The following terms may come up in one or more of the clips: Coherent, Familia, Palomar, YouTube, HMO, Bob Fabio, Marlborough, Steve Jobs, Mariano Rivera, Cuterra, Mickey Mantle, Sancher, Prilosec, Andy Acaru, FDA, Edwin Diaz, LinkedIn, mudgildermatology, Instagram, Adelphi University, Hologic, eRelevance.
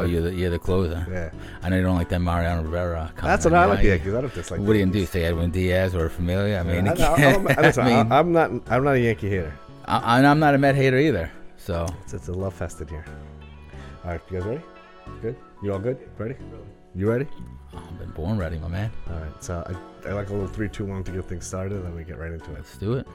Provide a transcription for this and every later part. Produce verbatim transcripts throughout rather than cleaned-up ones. Oh, you're the, you're the closer. Yeah. I know you don't like that Mariano Rivera. That's what I like, yeah, because I don't dislike that. What do you do, say Edwin Diaz or Familia? I mean, yeah, I, I, I'm, listen, I mean, I'm not I'm not a Yankee hater. I, I'm not a Met hater either. So It's, it's a love fest in here. All right, you guys ready? Good? You all good? Ready? You ready? I've been born ready, my man. All right, so I, I like a little three, two, one to get things started, and then we get right into it. Let's do it.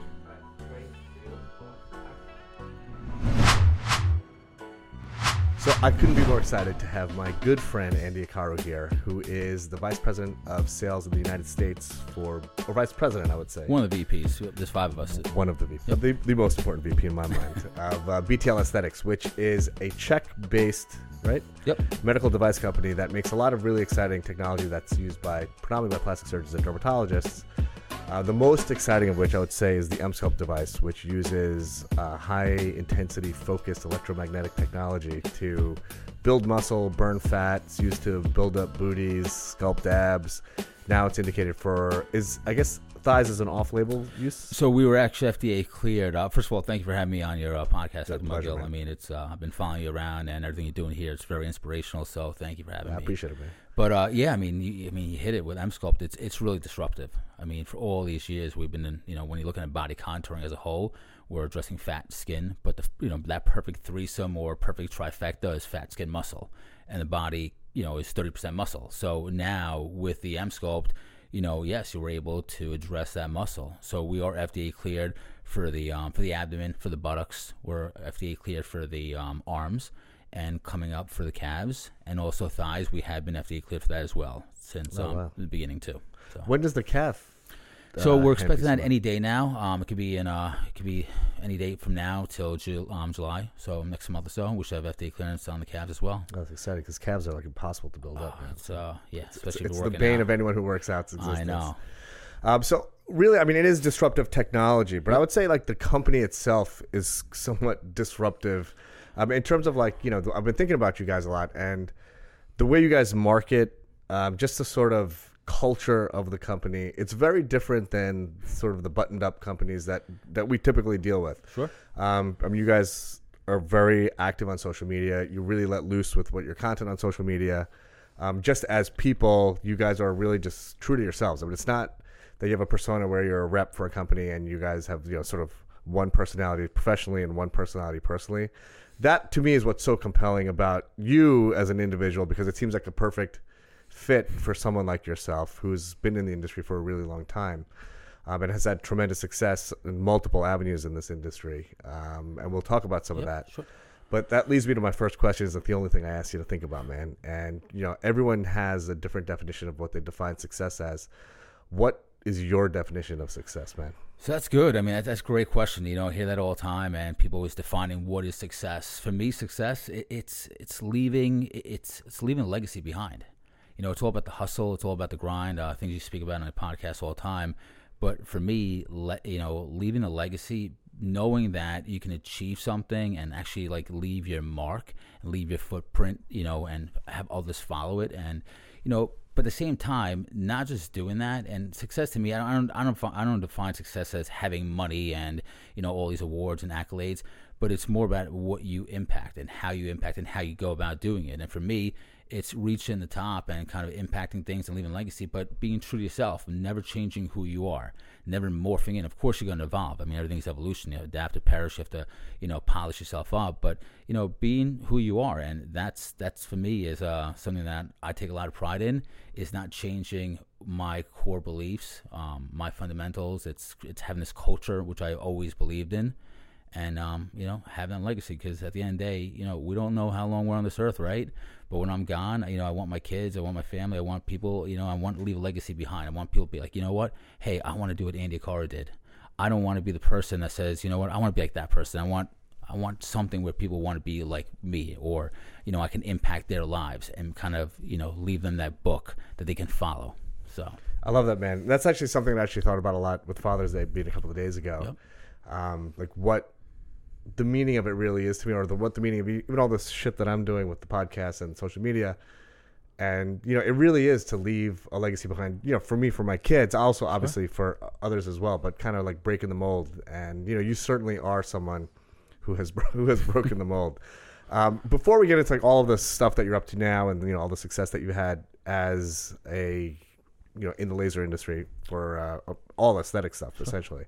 So I couldn't be more excited to have my good friend Andy Acaru here, who is the Vice President of Sales in the United States for, or Vice President, I would say. One of the V Ps. There's five of us. One of the V Ps. Yep. The, the most important V P in my mind of uh, B T L Aesthetics, which is a Czech-based, right? Yep. Medical device company that makes a lot of really exciting technology that's used by predominantly by plastic surgeons and dermatologists. Uh, the most exciting of which I would say is the EMSCULPT device, which uses uh, high-intensity focused electromagnetic technology to build muscle, burn fat. It's used to build up booties, sculpt abs. Now it's indicated for, is I guess, thighs is an off-label use? So we were actually F D A cleared. Uh, first of all, thank you for having me on your uh, podcast. That's Mudgill. I mean, it's uh, I've been following you around, and everything you're doing here is very inspirational, so thank you for having yeah, me. I appreciate it, man. But, uh, yeah, I mean, you, I mean, you hit it with EMSCULPT. It's it's really disruptive. I mean, for all these years, we've been in, you know, when you're looking at body contouring as a whole, we're addressing fat, skin, but, the you know, that perfect threesome or perfect trifecta is fat, skin, muscle, and the body, you know, is thirty percent muscle. So now with the EMSCULPT, you know, yes, you were able to address that muscle. So we are F D A cleared for the um, for the abdomen, for the buttocks. We're F D A cleared for the um, arms. And coming up for the calves and also thighs, we have been F D A cleared for that as well since oh, um, wow. the beginning too. So. When does the calf? So uh, we're expecting that any day now. Um, it could be in uh, it could be any date from now till Ju- um, July. So next month or so, we should have F D A clearance on the calves as well. That's exciting because calves are like impossible to build uh, up. Man. It's uh, yeah, it's, especially it's, it's the bane out. of anyone who works out's existence. I know. Um, so. Really, I mean, it is disruptive technology, but I would say, like, the company itself is somewhat disruptive. Um, in terms of, like, you know, I've been thinking about you guys a lot, and the way you guys market, um, just the sort of culture of the company, it's very different than sort of the buttoned-up companies that, that we typically deal with. Sure. Um, I mean, you guys are very active on social media. You really let loose with what your content on social media. Um, just as people, you guys are really just true to yourselves. I mean, it's not... that you have a persona where you're a rep for a company and you guys have, you know, sort of one personality professionally and one personality personally. That, to me, is what's so compelling about you as an individual, because it seems like the perfect fit for someone like yourself who's been in the industry for a really long time um, and has had tremendous success in multiple avenues in this industry. Um, and we'll talk about some yep, of that. Sure. But that leads me to my first question. Is that the only thing I ask you to think about, man? And, you know, everyone has a different definition of what they define success as. What is your definition of success, man? So that's good. I mean, that's, that's a great question. You know, I hear that all the time, and people always defining what is success. For me, success, it, it's it's leaving it's it's leaving a legacy behind. You know, it's all about the hustle. It's all about the grind. Uh, things you speak about on the podcast all the time. But for me, le- you know, leaving a legacy, knowing that you can achieve something and actually, like, leave your mark and leave your footprint. You know, and have others follow it, and you know. But at the same time, not just doing that, and success to me, I don't, I don't, I don't define success as having money and, you know, all these awards and accolades. But it's more about what you impact and how you impact and how you go about doing it. And for me, it's reaching the top and kind of impacting things and leaving a legacy, but being true to yourself, never changing who you are, never morphing in. Of course, you're going to evolve. I mean, everything's evolution. You have to adapt to perish. You have to, you know, polish yourself up. But, you know, being who you are, and that's that's for me is uh, something that I take a lot of pride in, is not changing my core beliefs, um, my fundamentals. It's it's having this culture, which I always believed in. And, um, you know, having that legacy, because at the end of the day, you know, we don't know how long we're on this earth, right? But when I'm gone, you know, I want my kids, I want my family, I want people, you know, I want to leave a legacy behind. I want people to be like, you know what? Hey, I want to do what Andy Acaru did. I don't want to be the person that says, you know what? I want to be like that person. I want I want something where people want to be like me, or, you know, I can impact their lives and kind of, you know, leave them that book that they can follow. So I love that, man. That's actually something I actually thought about a lot with Father's Day being a couple of days ago. Yep. Um, like what the meaning of it really is to me, or the, what the meaning of even all this shit that I'm doing with the podcast and social media. And, you know, it really is to leave a legacy behind, you know, for me, for my kids, also obviously sure. for others as well, but kind of like breaking the mold. And, you know, you certainly are someone who has, who has broken the mold. Um, before we get into like all of the stuff that you're up to now and, you know, all the success that you had as a, you know, in the laser industry for uh, all aesthetic stuff, sure. essentially.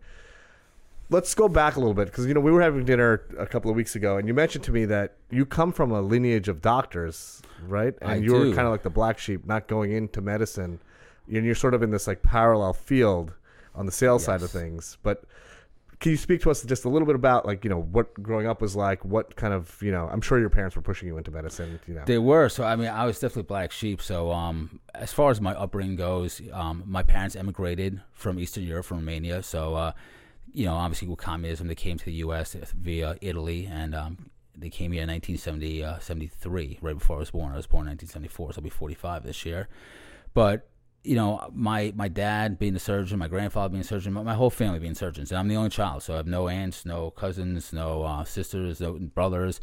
Let's go back a little bit because, you know, we were having dinner a couple of weeks ago and you mentioned to me that you come from a lineage of doctors, right? And I you do. were kind of like the black sheep, not going into medicine. And you're sort of in this like parallel field on the sales yes. side of things. But can you speak to us just a little bit about, like, you know, what growing up was like, what kind of, you know, I'm sure your parents were pushing you into medicine, you know. They were. So, I mean, I was definitely black sheep. So, um, as far as my upbringing goes, um, my parents emigrated from Eastern Europe, from Romania. So, uh, you know, obviously with communism, they came to the U S via Italy, and um, they came here in nineteen seventy-three, right before I was born. I was born in nineteen seventy-four, so I'll be forty-five this year. But... you know, my, my dad being a surgeon, my grandfather being a surgeon, my, my whole family being surgeons. And I'm the only child, so I have no aunts, no cousins, no uh, sisters, no brothers.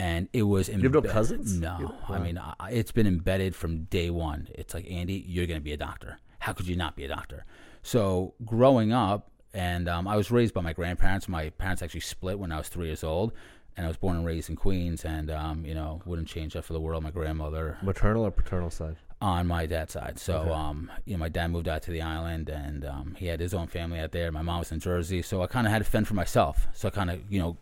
And it was... Imbe- you have no cousins? No. You know, I mean, I, it's been embedded from day one. It's like, Andy, you're going to be a doctor. How could you not be a doctor? So growing up, and um, I was raised by my grandparents. My parents actually split when I was three years old. And I was born and raised in Queens, and, um, you know, wouldn't change that for the world. My grandmother... Maternal or paternal side? On my dad's side. So, okay. um, you know, my dad moved out to the island, and um, he had his own family out there. My mom was in Jersey. So I kind of had to fend for myself. So I kind of, you know,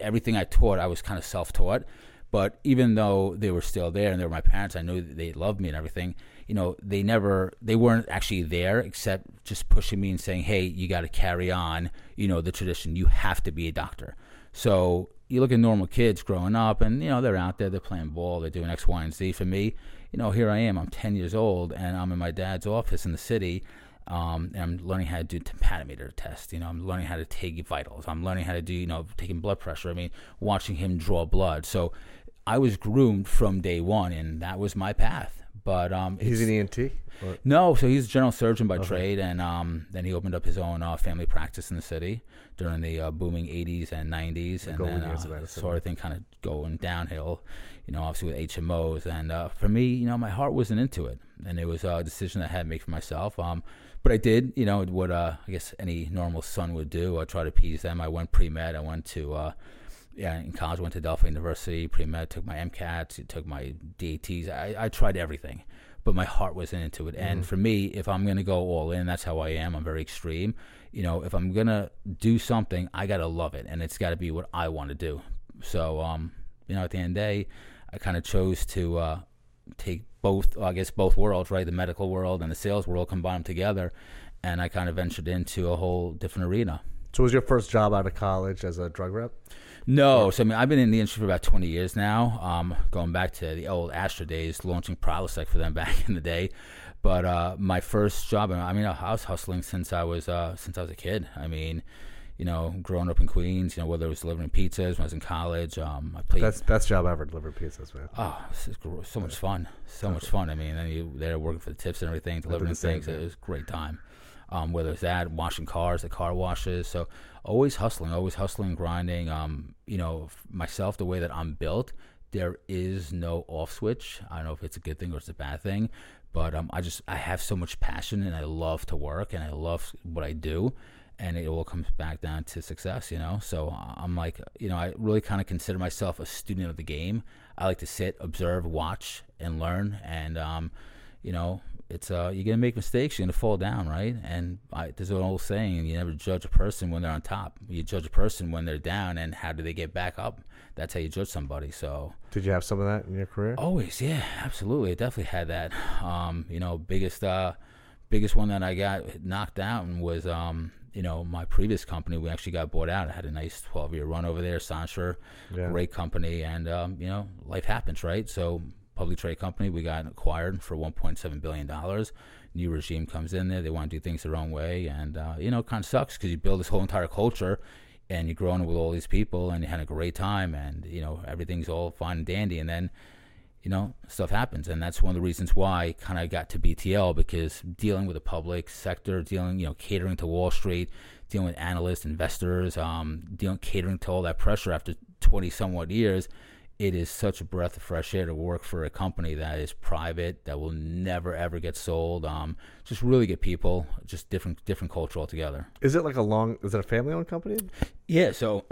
everything I taught, I was kind of self-taught. But even though they were still there and they were my parents, I knew that they loved me and everything, you know, they never, they weren't actually there except just pushing me and saying, hey, you got to carry on, you know, the tradition. You have to be a doctor. So you look at normal kids growing up, and, you know, they're out there, they're playing ball, they're doing X, Y, and Z. For me, you know, here I am, I'm ten years old, and I'm in my dad's office in the city, um, and I'm learning how to do tympanometer tests. You know, I'm learning how to take vitals. I'm learning how to do, you know, taking blood pressure. I mean, watching him draw blood. So I was groomed from day one, and that was my path. But um, he's an E N T? Or? No, so he's a general surgeon by okay. trade, and um, then he opened up his own uh, family practice in the city during the uh, booming eighties and nineties, the and then uh, the sort of thing kind of going downhill, you know, obviously with H M Os. And uh, for me, you know, my heart wasn't into it, and it was a decision I had to make for myself. Um, but I did, you know, what uh, I guess any normal son would do. I tried to appease them. I went pre-med. I went to... Uh, Yeah, in college, went to Adelphi University, pre-med, took my MCATs, took my D A Ts. I, I tried everything, but my heart wasn't into it. Mm-hmm. And for me, if I'm going to go all in, that's how I am. I'm very extreme. You know, if I'm going to do something, I got to love it, and it's got to be what I want to do. So, um, you know, at the end of the day, I kind of chose to uh, take both, I guess, both worlds, right? The medical world and the sales world, combine them together, and I kind of ventured into a whole different arena. So was your first job out of college as a drug rep? No. So, I mean, I've been in the industry for about twenty years now, um, going back to the old Astra days, launching Prilosec for them back in the day. But uh, my first job, I mean, I was hustling since I was uh, since I was a kid. I mean, you know, growing up in Queens, you know, whether it was delivering pizzas when I was in college. Um, I played. That's best job ever, delivering pizzas, man. Oh, this is so much fun. So much fun. I mean, and you there working for the tips and everything, delivering the things. Thing. It was a great time. Um, whether it's that, washing cars, the car washes. So always hustling, always hustling, grinding. Um, you know, myself, the way that I'm built, there is no off switch. I don't know if it's a good thing or it's a bad thing, but um, I just, I have so much passion, and I love to work, and I love what I do, and it all comes back down to success, you know? So I'm like, you know, I really kind of consider myself a student of the game. I like to sit, observe, watch, and learn, and, um, you know, It's uh, you're gonna make mistakes. You're gonna fall down, right? And I, there's an old saying: you never judge a person when they're on top. You judge a person when they're down, and how do they get back up? That's how you judge somebody. So, did you have some of that in your career? Always, yeah, absolutely. I definitely had that. Um, you know, biggest, uh, biggest one that I got knocked out was, um, you know, my previous company. We actually got bought out. I had a nice twelve-year run over there, Sancher, yeah. Great company, and um, you know, life happens, right? So. Public trade company, we got acquired for one point seven billion dollars. New regime comes in there, they want to do things their own way, and uh, you know, it kind of sucks because you build this whole entire culture, and you're growing with all these people, and you had a great time, and you know, everything's all fine and dandy, and then you know, stuff happens, and that's one of the reasons why I kind of got to B T L, because dealing with the public sector, dealing, you know, catering to Wall Street, dealing with analysts, investors, um, dealing, catering to all that pressure after twenty somewhat years. It is such a breath of fresh air to work for a company that is private, that will never, ever get sold. Um, just really good people, just different different culture altogether. Is it like a long, is it a family-owned company? Yeah, so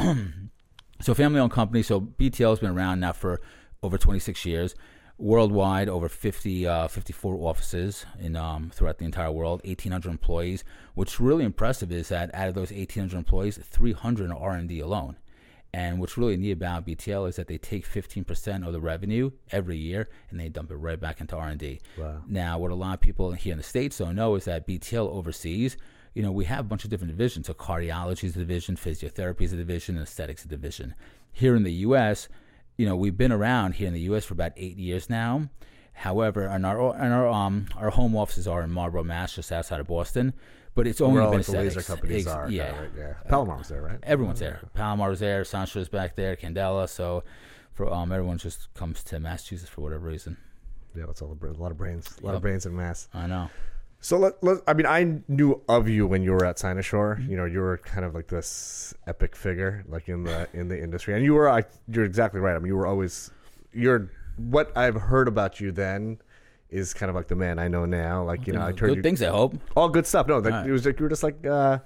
So family-owned company. So B T L has been around now for over twenty-six years. Worldwide, over fifty, uh, fifty-four offices in um, throughout the entire world, eighteen hundred employees. What's really impressive is that out of those eighteen hundred employees, three hundred are R and D alone. And what's really neat about B T L is that they take fifteen percent of the revenue every year and they dump it right back into R and D. Wow. Now, what a lot of people here in the States don't know is that B T L overseas, you know, we have a bunch of different divisions. So cardiology is a division, physiotherapy is a division, and aesthetics is a division. Here in the U S, you know, we've been around here in the U S for about eight years now. However, and our and our um our home offices are in Marlborough, Mass, just outside of Boston. But it's only been the laser companies Ex- are. Yeah, kind of, yeah. Palomar was there, right? Everyone's there. Palomar was there. Sancher is back there. Candela. So, for um, everyone just comes to Massachusetts for whatever reason. Yeah, that's all a lot of brains. A lot yep. of brains in Mass. I know. So let, let, I mean, I knew of you when you were at Cynosure. Mm-hmm. You know, you were kind of like this epic figure, like in the in the industry. And you were, I, you're exactly right. I mean, you were always, you're. What I've heard about you then is kind of like the man I know now. Like, you know, I turned good you, things. I hope all good stuff. No, like, right. It was like you were just like uh,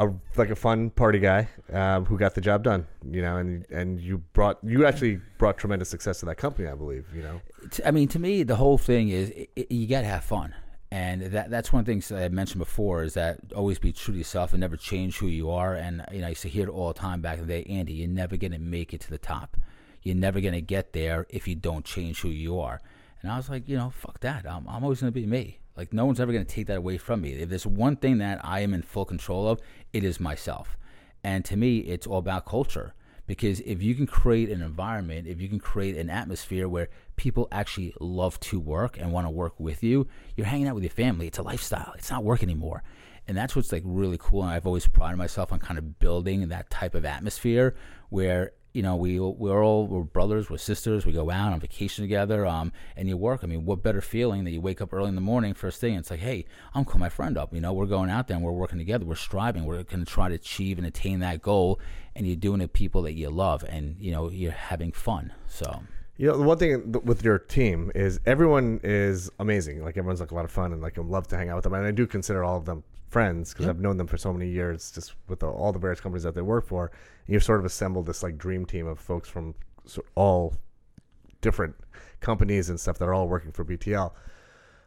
a like a fun party guy um, who got the job done. You know, and and you brought you actually brought tremendous success to that company, I believe. You know, I mean, to me, the whole thing is it, it, you got to have fun. And that that's one of the things that I mentioned before is that always be true to yourself and never change who you are. And, you know, I used to hear it all the time back in the day, Andy, you're never going to make it to the top. You're never going to get there if you don't change who you are. And I was like, you know, fuck that. I'm, I'm always going to be me. Like, no one's ever going to take that away from me. If there's one thing that I am in full control of, it is myself. And to me, it's all about culture. Because if you can create an environment, if you can create an atmosphere where people actually love to work and want to work with you, you're hanging out with your family. It's a lifestyle. It's not work anymore. And that's what's like really cool. And I've always prided myself on kind of building that type of atmosphere where, you know, we, we're all we're brothers, we're sisters, we go out on vacation together um, and you work. I mean, what better feeling that you wake up early in the morning, first thing, and it's like, hey, I'm calling my friend up. You know, we're going out there and we're working together. We're striving. We're going to try to achieve and attain that goal. And you're doing it with people that you love and, you know, you're having fun. So, you know, the one thing with your team is everyone is amazing. Like, everyone's like a lot of fun and like I love to hang out with them. And I do consider all of them friends because yeah. I've known them for so many years just with the, all the various companies that they work for. And you've sort of assembled this like dream team of folks from sort of all different companies and stuff that are all working for B T L.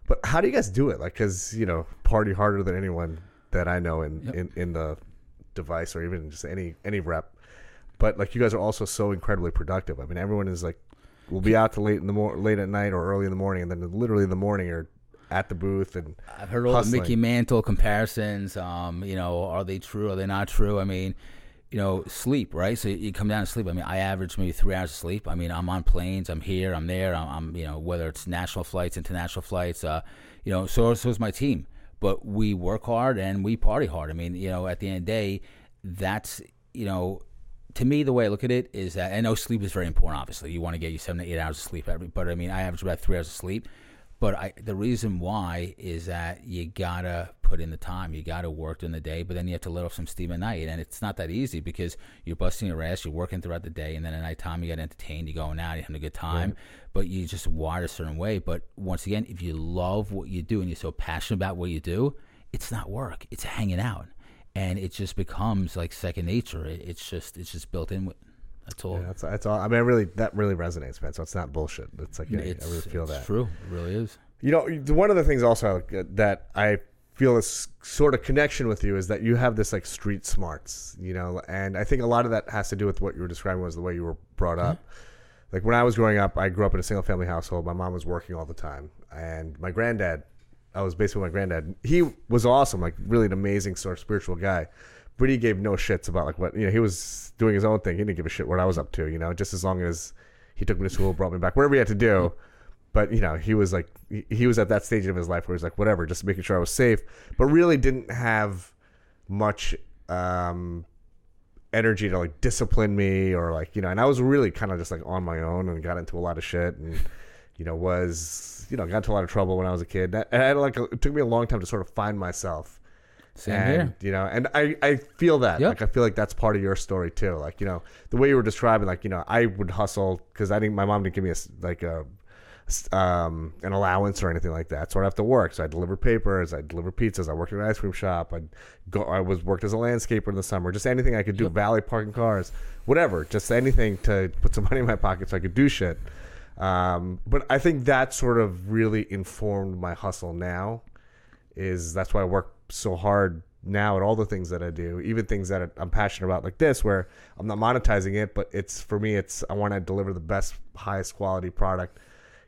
But how do you guys do it? Like, because, you know, party harder than anyone that I know in, yep. in, in the device or even just any, any rep. But like, you guys are also so incredibly productive. I mean, everyone is like, we'll be out till late in the mor- late at night or early in the morning, and then literally in the morning or at the booth and I've heard all hustling. The Mickey Mantle comparisons. Um, you know, are they true? Are they not true? I mean, you know, sleep, right? So you come down to sleep. I mean, I average maybe three hours of sleep. I mean, I'm on planes. I'm here. I'm there. I'm, I'm you know, whether it's national flights, international flights. Uh, you know, so so is my team. But we work hard and we party hard. I mean, you know, at the end of the day, that's you know. To me, the way I look at it is that I know sleep is very important, obviously. You want to get you seven to eight hours of sleep every, but I mean, I average about three hours of sleep. But I, the reason why is that you got to put in the time. You got to work during the day, but then you have to let off some steam at night. And it's not that easy because you're busting your ass, you're working throughout the day, and then at nighttime, you got entertained, you're going out, you're having a good time, right. But you just wired a certain way. But once again, if you love what you do and you're so passionate about what you do, it's not work, it's hanging out. And it just becomes like second nature. It, it's just it's just built in. With, that's all. Yeah, that's, that's all. I mean, I really that really resonates, man. So it's not bullshit. It's like yeah, it's, I really feel it's that. It's true. It really is. You know, one of the things also that I feel this sort of connection with you is that you have this like street smarts. You know, and I think a lot of that has to do with what you were describing was the way you were brought up. Mm-hmm. Like when I was growing up, I grew up in a single family household. My mom was working all the time, and my granddad. I was basically my granddad. He was awesome, like really an amazing sort of spiritual guy. But he gave no shits about like what, you know, he was doing his own thing. He didn't give a shit what I was up to, you know, just as long as he took me to school, brought me back, whatever he had to do. But, you know, he was like, he was at that stage of his life where he was like, whatever, just making sure I was safe. But really didn't have much um, energy to like discipline me or like, you know, and I was really kind of just like on my own and got into a lot of shit and, you know, was, you know, got into a lot of trouble when I was a kid. And I had like, a, it took me a long time to sort of find myself. Same and, here. You know, and I, I feel that. Yep. Like, I feel like that's part of your story too. Like, you know, the way you were describing, like, you know, I would hustle because I think my mom didn't give me a, like a, um, an allowance or anything like that. So I'd have to work. So I delivered papers, I delivered pizzas, I worked at an ice cream shop, I'd go, I was worked as a landscaper in the summer, just anything I could do, yep. valet parking cars, whatever, just anything to put some money in my pocket so I could do shit. Um, but I think that sort of really informed my hustle now. Is that's why I work so hard now at all the things that I do, even things that I'm passionate about like this, where I'm not monetizing it, but it's for me, it's I want to deliver the best, highest quality product.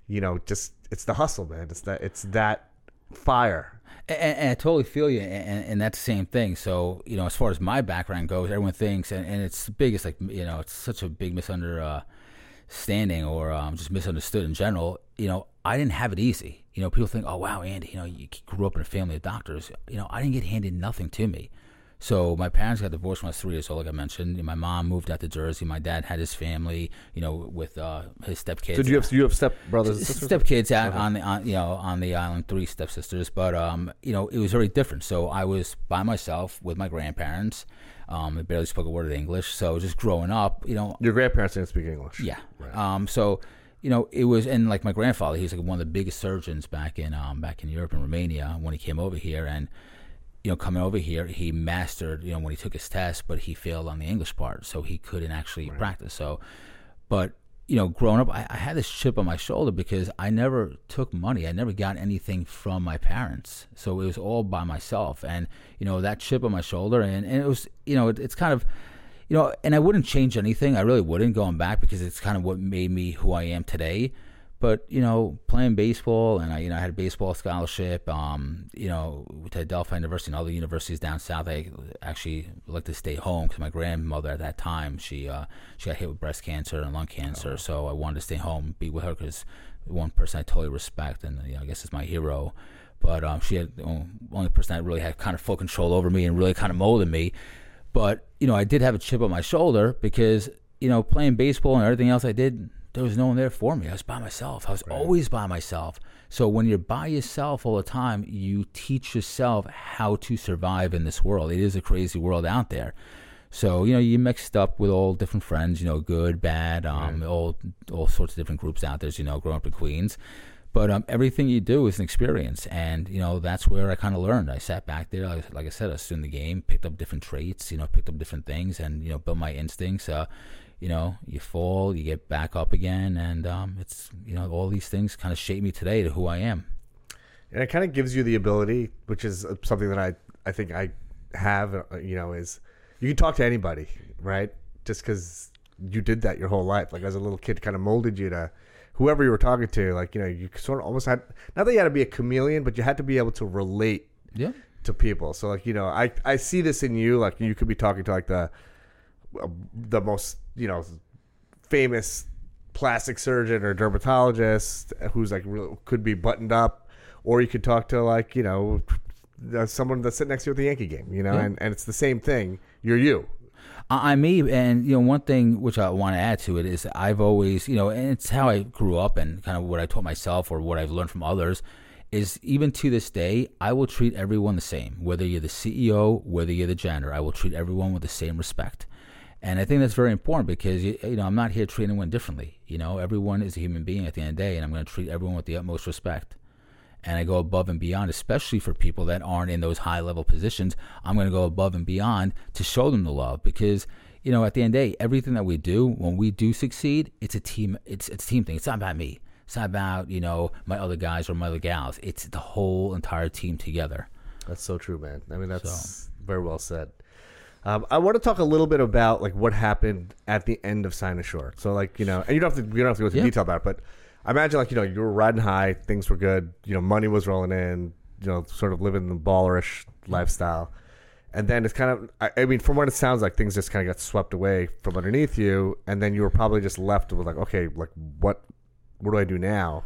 You know, just it's the hustle, man. It's that it's that fire. And, and I totally feel you, and, and that's the same thing. So you know, as far as my background goes, everyone thinks, and, and it's the biggest, like you know, it's such a big misunderstanding or um, just misunderstood in general. You know, I didn't have it easy. You know, people think, oh, wow, Andy, you know, you grew up in a family of doctors. You know, I didn't get handed nothing to me. So my parents got divorced when I was three years old, like I mentioned. My mom moved out to Jersey. My dad had his family, you know, with uh, his stepkids. So do you have, do you have stepbrothers and sisters? Stepkids out on, the, on, you know, on the island, three stepsisters. But, um, you know, it was very different. So I was by myself with my grandparents. Um, I barely spoke a word of English. So just growing up, you know. Your grandparents didn't speak English. Yeah. Right. Um, so... You know, it was, and like my grandfather, he was like one of the biggest surgeons back in um, back in Europe and Romania when he came over here. And, you know, coming over here, he mastered, you know, when he took his test, but he failed on the English part, so he couldn't actually right. practice. So, but, you know, growing up, I, I had this chip on my shoulder because I never took money. I never got anything from my parents. So it was all by myself. And, you know, that chip on my shoulder, and, and it was, you know, it, it's kind of... You know, and I wouldn't change anything. I really wouldn't, going back, because it's kind of what made me who I am today. But, you know, playing baseball, and I, you know, I had a baseball scholarship, um, you know, to Adelphi University and other universities down south. I actually like to stay home because my grandmother at that time, she uh, she got hit with breast cancer and lung cancer. Oh. So I wanted to stay home, be with her, because one person I totally respect, and you know, I guess is my hero. But um, she had the only person that really had kind of full control over me and really kind of molded me. But, you know, I did have a chip on my shoulder because, you know, playing baseball and everything else I did, there was no one there for me. I was by myself. I was right. always by myself. So when you're by yourself all the time, you teach yourself how to survive in this world. It is a crazy world out there. So, you know, you mixed up with all different friends, you know, good, bad, um, right. all all sorts of different groups out there, as you know, growing up in Queens. But um, everything you do is an experience, and you know that's where I kind of learned. I sat back there, like, like I said, I was in the game, picked up different traits, you know, picked up different things, and you know, built my instincts. Uh, you know, you fall, you get back up again, and um, it's you know all these things kind of shape me today to who I am. And it kind of gives you the ability, which is something that I I think I have. You know, is you can talk to anybody, right? Just because you did that your whole life, like as a little kid, kind of molded you to. Whoever you were talking to, like, you know, you sort of almost had, not that you had to be a chameleon, but you had to be able to relate yeah. to people. So, like, you know, I, I see this in you. Like, you could be talking to, like, the the most, you know, famous plastic surgeon or dermatologist who's, like, really, could be buttoned up. Or you could talk to, like, you know, someone that's sitting next to you at the Yankee game, you know, yeah. and, and it's the same thing. You're you. I'm me, and you know one thing which I want to add to it is I've always, you know, and it's how I grew up and kind of what I taught myself or what I've learned from others is even to this day I will treat everyone the same, whether you're the C E O, whether you're the janitor, I will treat everyone with the same respect. And I think that's very important because you know I'm not here to treat anyone differently. You know, everyone is a human being at the end of the day, and I'm going to treat everyone with the utmost respect. And I go above and beyond, especially for people that aren't in those high-level positions. I'm going to go above and beyond to show them the love because, you know, at the end of the day, everything that we do, when we do succeed, it's a team. It's it's a team thing. It's not about me. It's not about, you know, my other guys or my other gals. It's the whole entire team together. That's so true, man. I mean, that's so. Very well said. Um, I want to talk a little bit about, like, what happened at the end of Sinosure. So, like, you know, and you don't have to, you don't have to go into yeah. detail about it, but... I imagine, like, you know, you were riding high, things were good, you know, money was rolling in, you know, sort of living the ballerish lifestyle. And then it's kind of, I, I mean, from what it sounds like, things just kind of got swept away from underneath you. And then you were probably just left with, like, okay, like, what, what do I do now?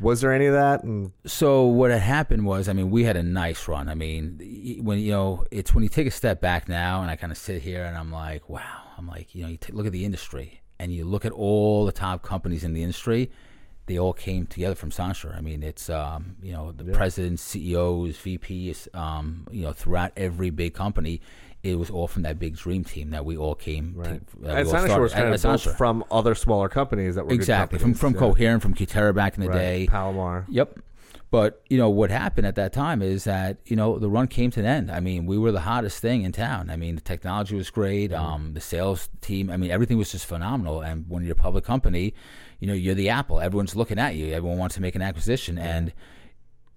Was there any of that? And- so what had happened was, I mean, we had a nice run. I mean, when, you know, it's when you take a step back now and I kind of sit here and I'm like, wow, I'm like, you know, you t- look at the industry and you look at all the top companies in the industry. they all came together from Sancher. I mean, it's, um, you know, the yeah. presidents, C E Os, V Ps, um, you know, throughout every big company, it was all from that big dream team that we all came right. to. Uh, and Sancher was kind of both from other smaller companies that were exactly. good companies. From, from yeah. Coherent, from Cuterra back in the right. day. Palomar. Yep. But, you know, what happened at that time is that, you know, the run came to an end. I mean, we were the hottest thing in town. I mean, the technology was great. Mm-hmm. Um, the sales team, I mean, everything was just phenomenal. And when you're a public company, you know, you're the Apple. Everyone's looking at you. Everyone wants to make an acquisition. Mm-hmm. And,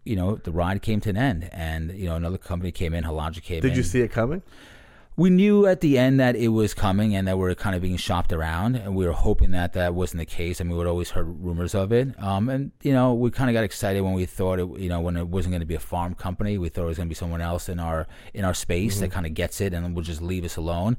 you know, the ride came to an end. And, you know, another company came in, Hologic came Did in. Did you see it coming? We knew at the end that it was coming and that we were kind of being shopped around, and we were hoping that that wasn't the case. I mean, we'd always heard rumors of it. Um, and, you know, we kind of got excited when we thought, it, you know, when it wasn't going to be a farm company. We thought it was going to be someone else in our in our space mm-hmm. that kind of gets it and will just leave us alone.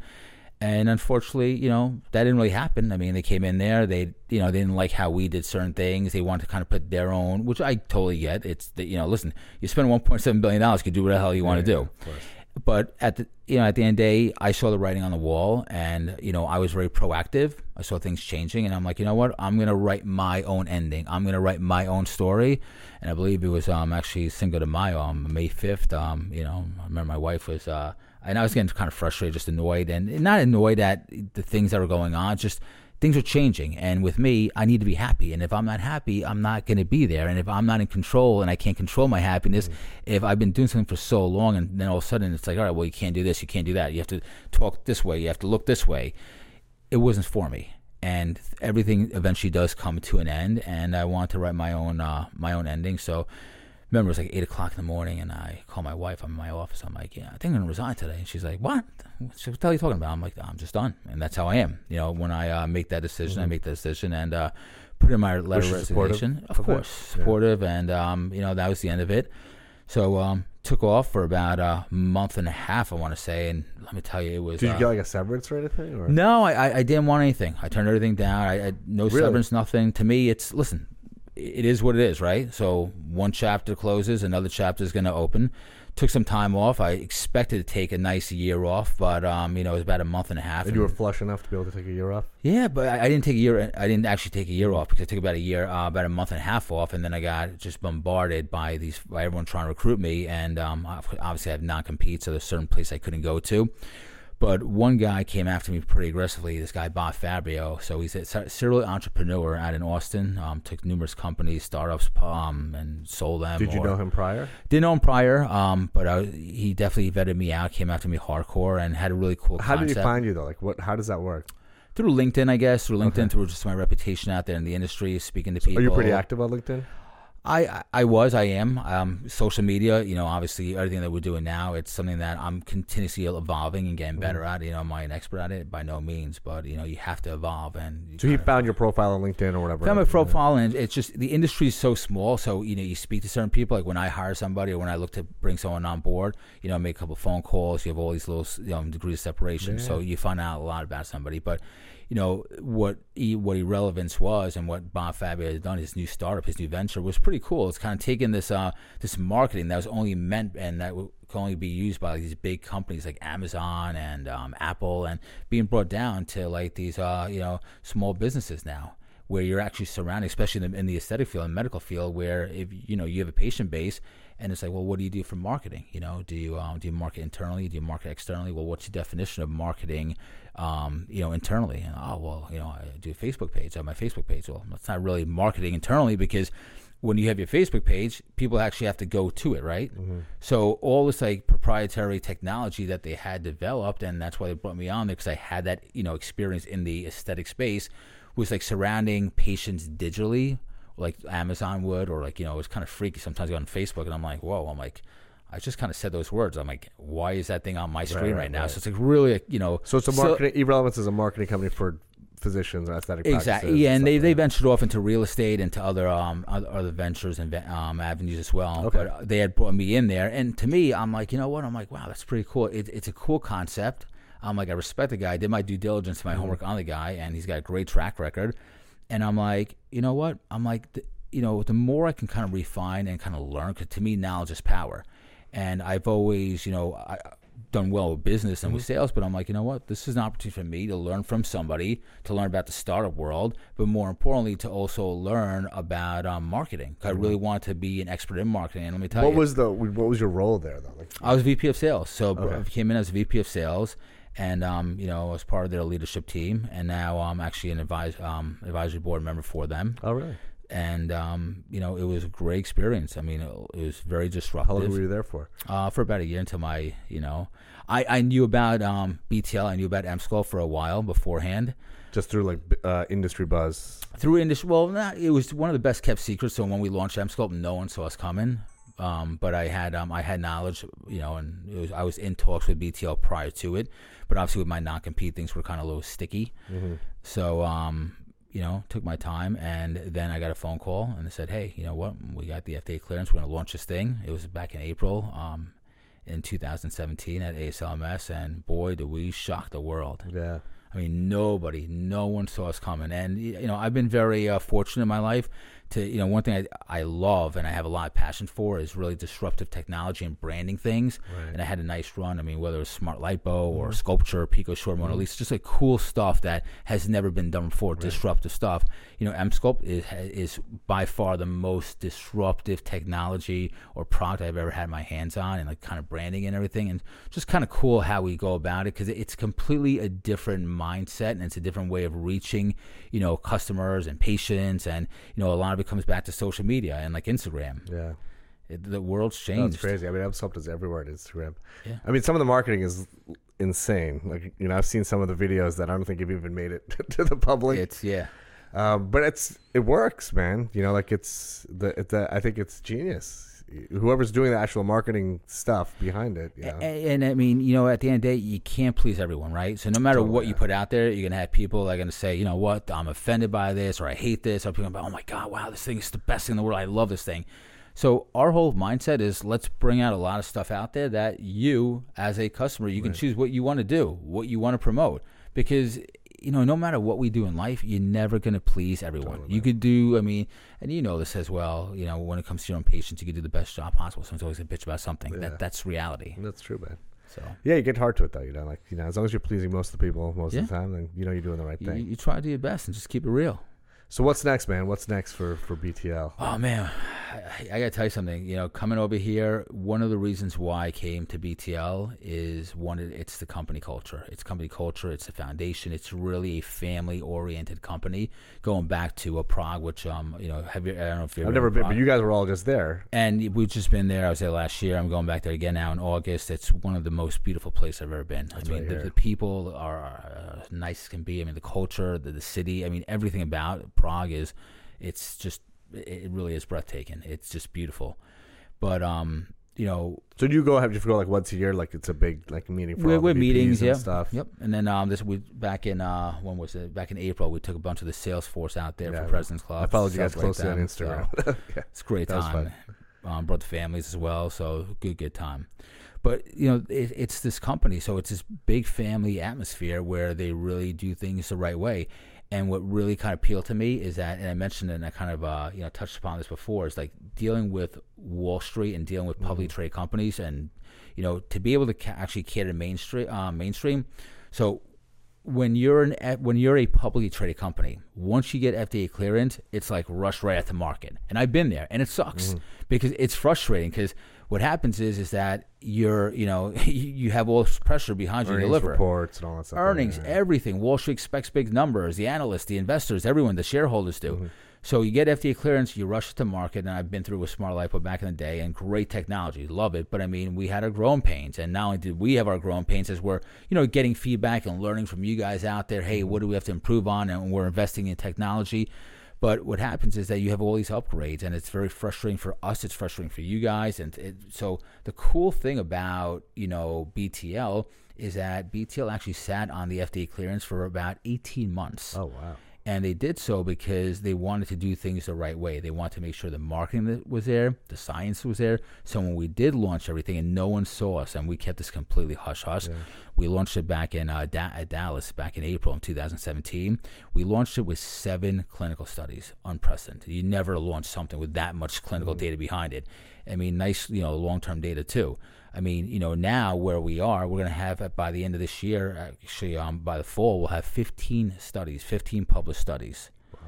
And unfortunately, you know, that didn't really happen. I mean, they came in there. They, you know, they didn't like how we did certain things. They wanted to kind of put their own, which I totally get. It's, the, you know, listen, you spend one point seven billion dollars, you can do whatever the hell you want to yeah, do. Of course. But at the you know at the end of the day, I saw the writing on the wall, and you know I was very proactive. I saw things changing, and I'm like, you know what? I'm gonna write my own ending. I'm gonna write my own story. And I believe it was um actually Cinco de Mayo, um, May fifth. Um, you know, I remember my wife was, uh, and I was getting kind of frustrated, just annoyed, and not annoyed at the things that were going on, just. Things are changing, and with me, I need to be happy. And if I'm not happy, I'm not going to be there. And if I'm not in control and I can't control my happiness, mm-hmm. if I've been doing something for so long and then all of a sudden it's like, all right, well, you can't do this, you can't do that. You have to talk this way, you have to look this way. It wasn't for me. And everything eventually does come to an end, and I want to write my own uh, my own ending. So remember, it was like eight o'clock in the morning, and I call my wife. I'm in my office. I'm like, yeah, I think I'm going to resign today. And she's like, what? What the hell are you talking about? I'm like, I'm just done. And that's how I am. You know, when I uh, make that decision, mm-hmm. I make that decision and uh, put in my letter of resignation. Of course. Supportive. Yeah. And, um, you know, that was the end of it. So um, took off for about a month and a half, I want to say. And let me tell you, it was... Did you uh, get like a severance or anything? Or? No, I, I didn't want anything. I turned everything down. I, I No really? Severance, nothing. To me, it's... Listen... It is what it is, right? So one chapter closes, another chapter is going to open. Took some time off. I expected to take a nice year off, but um, you know, it was about a month and a half. And you were flush enough to be able to take a year off? Yeah, but I, I didn't take a year. I didn't actually take a year off because I took about a year, uh, about a month and a half off, and then I got just bombarded by these by everyone trying to recruit me. And um, obviously, I have non-compete, so there's certain place I couldn't go to. But one guy came after me pretty aggressively, this guy, Bob Fabio. So he's a serial entrepreneur out in Austin, um, took numerous companies, startups, um, and sold them. Did you or, know him prior? Didn't know him prior, um, but I, he definitely vetted me out, came after me hardcore, and had a really cool how concept. How did he find you, though? Like, what? How does that work? Through LinkedIn, I guess. Through LinkedIn, okay. Through just my reputation out there in the industry, speaking to people. Are you pretty active on LinkedIn? I, I was, I am. Um, social media, you know, obviously everything that we're doing now, it's something that I'm continuously evolving and getting better mm-hmm. at. You know, am I an expert at it? By no means, but, you know, you have to evolve. And so you found your profile on LinkedIn or whatever? Found my profile, and it's just the industry is so small. So, you know, you speak to certain people. Like when I hire somebody or when I look to bring someone on board, you know, I make a couple phone calls. You have all these little you know, degrees of separation. Yeah. So you find out a lot about somebody. But, you know, what e- what eRelevance was and what Bob Fabio had done, his new startup, his new venture, was pretty cool. It's kind of taken this uh, this marketing that was only meant and that w- could only be used by like, these big companies like Amazon and um, Apple, and being brought down to like these uh, you know small businesses now, where you're actually surrounded, especially in the, in the aesthetic field and medical field, where if you know you have a patient base. And it's like, well, what do you do for marketing? You know, do you um, do you market internally? Do you market externally? Well, what's your definition of marketing? Um, you know, internally. And, oh, well, you know, I do a Facebook page. I have my Facebook page. Well, it's not really marketing internally because when you have your Facebook page, people actually have to go to it, right? Mm-hmm. So all this like proprietary technology that they had developed, and that's why they brought me on there because I had that you know experience in the aesthetic space, was like surrounding patients digitally. Like Amazon would, or like, you know, it's kind of freaky. Sometimes you go on Facebook and I'm like, whoa, I'm like, I just kind of said those words. I'm like, why is that thing on my screen right, right, right now? Right. So it's like really, you know. So it's a marketing, so, eRelevance is a marketing company for physicians and aesthetic practices. Exactly. Yeah, and they, they ventured off into real estate and to other, um, other, other ventures and um, avenues as well. Okay. But they had brought me in there. And to me, I'm like, you know what? I'm like, wow, that's pretty cool. It, it's a cool concept. I'm like, I respect the guy. I did my due diligence, my mm-hmm. homework on the guy, and he's got a great track record. And I'm like, you know what? I'm like, the, you know, the more I can kind of refine and kind of learn, because to me, knowledge is power. And I've always, you know, I, done well with business and mm-hmm. with sales, but I'm like, you know what? This is an opportunity for me to learn from somebody, to learn about the startup world, but more importantly, to also learn about um, marketing. Cause mm-hmm. I really wanted to be an expert in marketing. And let me tell what you, what was the what was your role there though? Like, I was V P of sales, so okay. I came in as V P of sales, and um, you know, I was part of their leadership team, and now I'm actually an advise, um, advisory board member for them. Oh, really? And, um, you know, it was a great experience. I mean, it, it was very disruptive. How long were you there for? Uh, for about a year until my, you know, I, I knew about um, B T L. I knew about EMSCULPT for a while beforehand. Just through, like, uh, industry buzz? Through industry. Well, not, it was one of the best kept secrets. So when we launched EMSCULPT, no one saw us coming. Um, but I had um, I had knowledge, you know, and it was, I was in talks with B T L prior to it. But obviously with my non-compete, things were kind of a little sticky. Mm-hmm. So, um you know, took my time, and then I got a phone call, and they said, hey, you know what, we got the F D A clearance, we're going to launch this thing. It was back in April um, in two thousand seventeen at A S L M S, and boy, did we shock the world. Yeah. I mean, nobody, no one saw us coming. And, you know, I've been very uh, fortunate in my life to, you know, one thing I, I love and I have a lot of passion for is really disruptive technology and branding things. Right. And I had a nice run. I mean, whether it was Smart Lipo mm-hmm. or Sculpture, Pico Short, Mona Lisa, just like cool stuff that has never been done before, right. disruptive stuff. You know, EMSCULPT is, is by far the most disruptive technology or product I've ever had my hands on, and like kind of branding and everything. And just kind of cool how we go about it because it's completely a different mindset. mindset and it's a different way of reaching, you know, customers and patients, and you know, a lot of it comes back to social media and like Instagram. Yeah, it, the world's changed. No, it's crazy. I mean, EMSCULPT is everywhere on Instagram. Yeah. I mean, some of the marketing is insane. Like, you know, I've seen some of the videos that I don't think have even made it to the public. It's yeah, um, but it's it works, man. You know, like it's the, it, the I think it's genius. Whoever's doing the actual marketing stuff behind it. Yeah. And, and I mean, you know, at the end of the day, you can't please everyone, right? So no matter totally what yeah. you put out there, you're going to have people that are going to say, you know what, I'm offended by this, or I hate this, or people are going to be, oh my God, wow, this thing is the best thing in the world. I love this thing. So our whole mindset is let's bring out a lot of stuff out there that you, as a customer, you right. can choose what you want to do, what you want to promote, because you know, no matter what we do in life, you're never going to please everyone. Totally. You could do, I mean, and you know this as well, you know, when it comes to your own patients, you could do the best job possible. Someone's always a bitch about something. Yeah. That That's reality. That's true, man. So yeah, you get hard to it, though, you know, like, you know, as long as you're pleasing most of the people most yeah. of the time, then you know you're doing the right you, thing. You try to do your best and just keep it real. So what's next, man? What's next for, for B T L? Oh, man, I, I got to tell you something. You know, coming over here, one of the reasons why I came to B T L is, one, it's the company culture. It's company culture. It's the foundation. It's really a family-oriented company. Going back to a Prague, which, um, you know, have you, I don't know if you've I've never been, Prague. But you guys were all just there. And we've just been there. I was there last year. I'm going back there again now in August. It's one of the most beautiful places I've ever been. That's I mean, right the, the people are, are uh, nice as can be. I mean, the culture, the, the city, I mean, everything about it. Prague is, it's just, it really is breathtaking. It's just beautiful. But, um, you know. So do you go, have you go like once a year? Like it's a big, like meeting for we're, all the we're meetings and yeah. stuff. Yep. And then um, this we back in, uh, when was it? Back in April, we took a bunch of the sales force out there yeah, for President's Club. I followed you guys closely like on Instagram. So yeah. It's a great time. Um, brought the families as well. So good, good time. But, you know, it, it's this company. So it's this big family atmosphere where they really do things the right way. And what really kind of appealed to me is that, and I mentioned it and I kind of, uh, you know, touched upon this before, is like dealing with Wall Street and dealing with publicly mm-hmm. traded companies and, you know, to be able to ca- actually cater mainstream, uh, mainstream. So when you're an when you're a publicly traded company, once you get F D A clearance, it's like rush right at the market. And I've been there, and it sucks mm-hmm. because it's frustrating because what happens is is that you're, you know, you have all this pressure behind you to deliver. Earnings reports and all that stuff. Earnings, yeah. everything. Wall Street expects big numbers. The analysts, the investors, everyone, the shareholders do. Mm-hmm. So you get F D A clearance, you rush to market, and I've been through with Smart Lipo back in the day and great technology, love it. But I mean, we had our growing pains, and not only did we have our growing pains as we're, you know, getting feedback and learning from you guys out there, hey, what do we have to improve on? And we're investing in technology. But what happens is that you have all these upgrades, and it's very frustrating for us. It's frustrating for you guys. And it, so the cool thing about, you know, B T L is that B T L actually sat on the F D A clearance for about eighteen months. Oh, wow. And they did so because they wanted to do things the right way. They wanted to make sure the marketing was there, the science was there. So when we did launch everything and no one saw us, and we kept this completely hush-hush. Yeah. We launched it back in uh, da- Dallas back in April of two thousand seventeen. We launched it with seven clinical studies, unprecedented. You never launch something with that much clinical mm-hmm. data behind it. I mean, nice, you know, long-term data too. I mean, you know, now where we are, we're going to have, at, by the end of this year, actually um, by the fall, we'll have fifteen studies, fifteen published studies. Wow.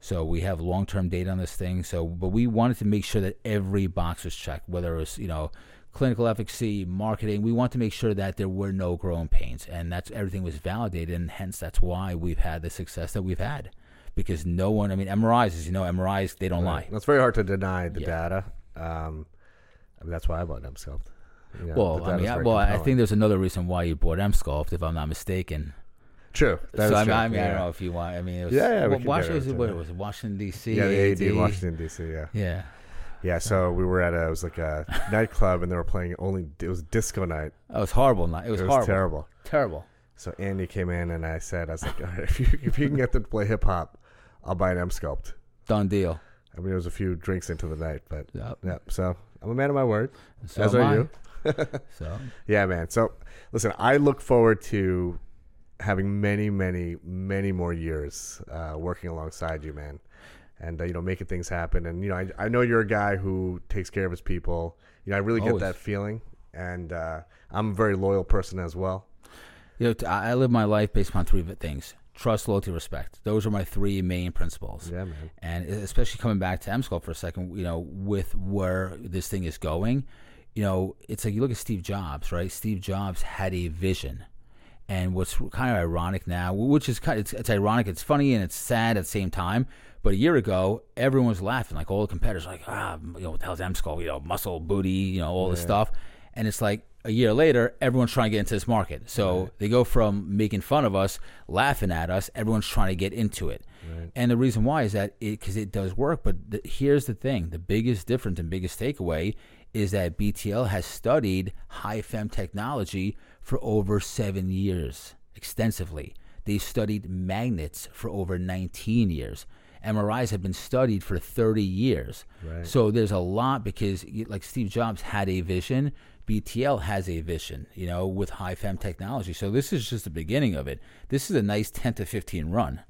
So we have long-term data on this thing. So, but we wanted to make sure that every box was checked, whether it was, you know, clinical efficacy, marketing. We want to make sure that there were no growing pains, and that's everything was validated, and hence that's why we've had the success that we've had, because no one, I mean, M R Is, as you know, M R Is, they don't right. lie. Well, it's very hard to deny the yeah. data. Um, I mean, that's why I bought EMSCULPT. You know, well, I mean, I, well, compelling. I think there's another reason why you bought EMSCULPT, if I'm not mistaken. True. That so I mean, true. I, mean yeah. I don't know if you want. I mean, it was, yeah, yeah, well, Washington, it, what, it was Washington D C. Yeah, the A D, Washington D C. Yeah. Yeah. Yeah, so we were at a, it was like a nightclub, and they were playing only, it was disco night. Oh, it was horrible night. It was, it was horrible. terrible. Terrible. So Andy came in, and I said, I was like, all right, if you, if you can get them to play hip-hop, I'll buy an EMSCULPT. Done deal. I mean, there was a few drinks into the night, but yep. yeah. So I'm a man of my word, so as are you. So yeah, man. So listen, I look forward to having many, many, many more years uh, working alongside you, man. And, uh, you know, making things happen. And, you know, I, I know you're a guy who takes care of his people. You know, I really Always. get that feeling. And uh, I'm a very loyal person as well. You know, I live my life based upon three things: trust, loyalty, respect. Those are my three main principles. Yeah, man. And especially coming back to EMSCULPT for a second, you know, with where this thing is going, you know, it's like you look at Steve Jobs, right? Steve Jobs had a vision. And what's kind of ironic now, which is kind of, it's, it's ironic, it's funny, and it's sad at the same time. But a year ago, everyone was laughing. Like, all the competitors were like, ah, you know, what the hell's EMSCULPT? You know, muscle, booty, you know, all yeah. this stuff. And it's like a year later, everyone's trying to get into this market. So right. they go from making fun of us, laughing at us, everyone's trying to get into it. Right. And the reason why is that it, because it does work. But the, here's the thing. The biggest difference and biggest takeaway is that B T L has studied high fem technology for over seven years extensively. They studied magnets for over nineteen years. M R Is have been studied for thirty years. Right. So there's a lot, because like Steve Jobs had a vision, B T L has a vision, you know, with high fem technology. So this is just the beginning of it. This is a nice ten to fifteen run.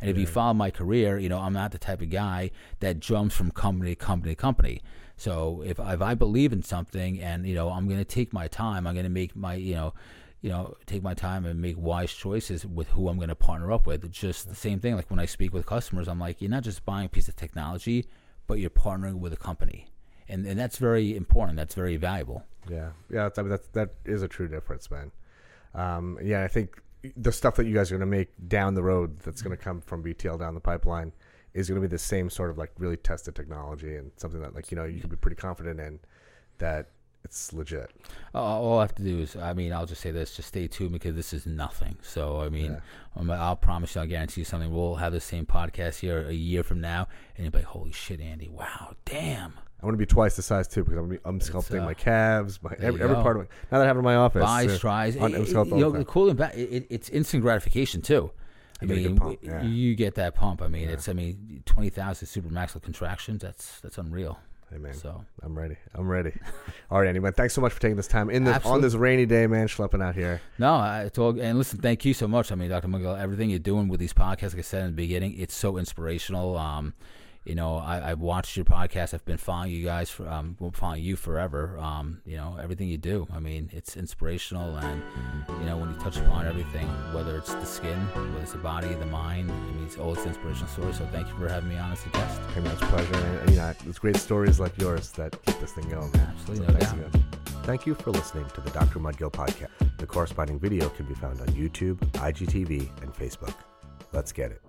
And yeah. if you follow my career, you know, I'm not the type of guy that jumps from company to company to company. So if I, if I believe in something, and, you know, I'm going to take my time, I'm going to make my, you know, you know, take my time and make wise choices with who I'm going to partner up with. It's just the same thing. Like when I speak with customers, I'm like, you're not just buying a piece of technology, but you're partnering with a company. And and that's very important. That's very valuable. Yeah. Yeah. I mean, that's, that is a true difference, man. Um, yeah. I think the stuff that you guys are going to make down the road that's going to come from B T L down the pipeline is going to be the same sort of like really tested technology, and something that, like, you know, you can be pretty confident in that. It's legit. Uh, all I have to do is, I mean, I'll just say this, just stay tuned, because this is nothing. So, I mean, yeah. I'm, I'll promise you, I'll guarantee you something. We'll have the same podcast here a year from now, and you'll be like, holy shit, Andy. Wow, damn. I want to be twice the size, too, because I'm, be, I'm sculpting uh, my calves, my every, every part of it. Now that I have it in my office. Buys, tries. Uh, you know, the cool and bad, it, it's instant gratification, too. I you mean, get yeah. you get that pump. I mean, yeah. it's, I mean, twenty thousand supramaxillary contractions, that's that's unreal. Hey, man, so I'm ready. I'm ready. All right, Andy, man, thanks so much for taking this time in this, on this rainy day, man, schlepping out here. No, I, it's all, and listen, thank you so much. I mean, Doctor Mungo, everything you're doing with these podcasts, like I said in the beginning, it's so inspirational. Um, you know, I, I've watched your podcast. I've been following you guys for, um, following you forever. Um, you know, everything you do, I mean, it's inspirational. And, you know, when you touch upon everything, whether it's the skin, whether it's the body, the mind, I mean, it's always an inspirational story. So thank you for having me on as a guest. Hey, man, it's a pleasure. And, you know, it's great stories like yours that keep this thing going. Absolutely. So no thanks doubt. Again. Thank you for listening to the Doctor Mudgill podcast. The corresponding video can be found on YouTube, I G T V, and Facebook. Let's get it.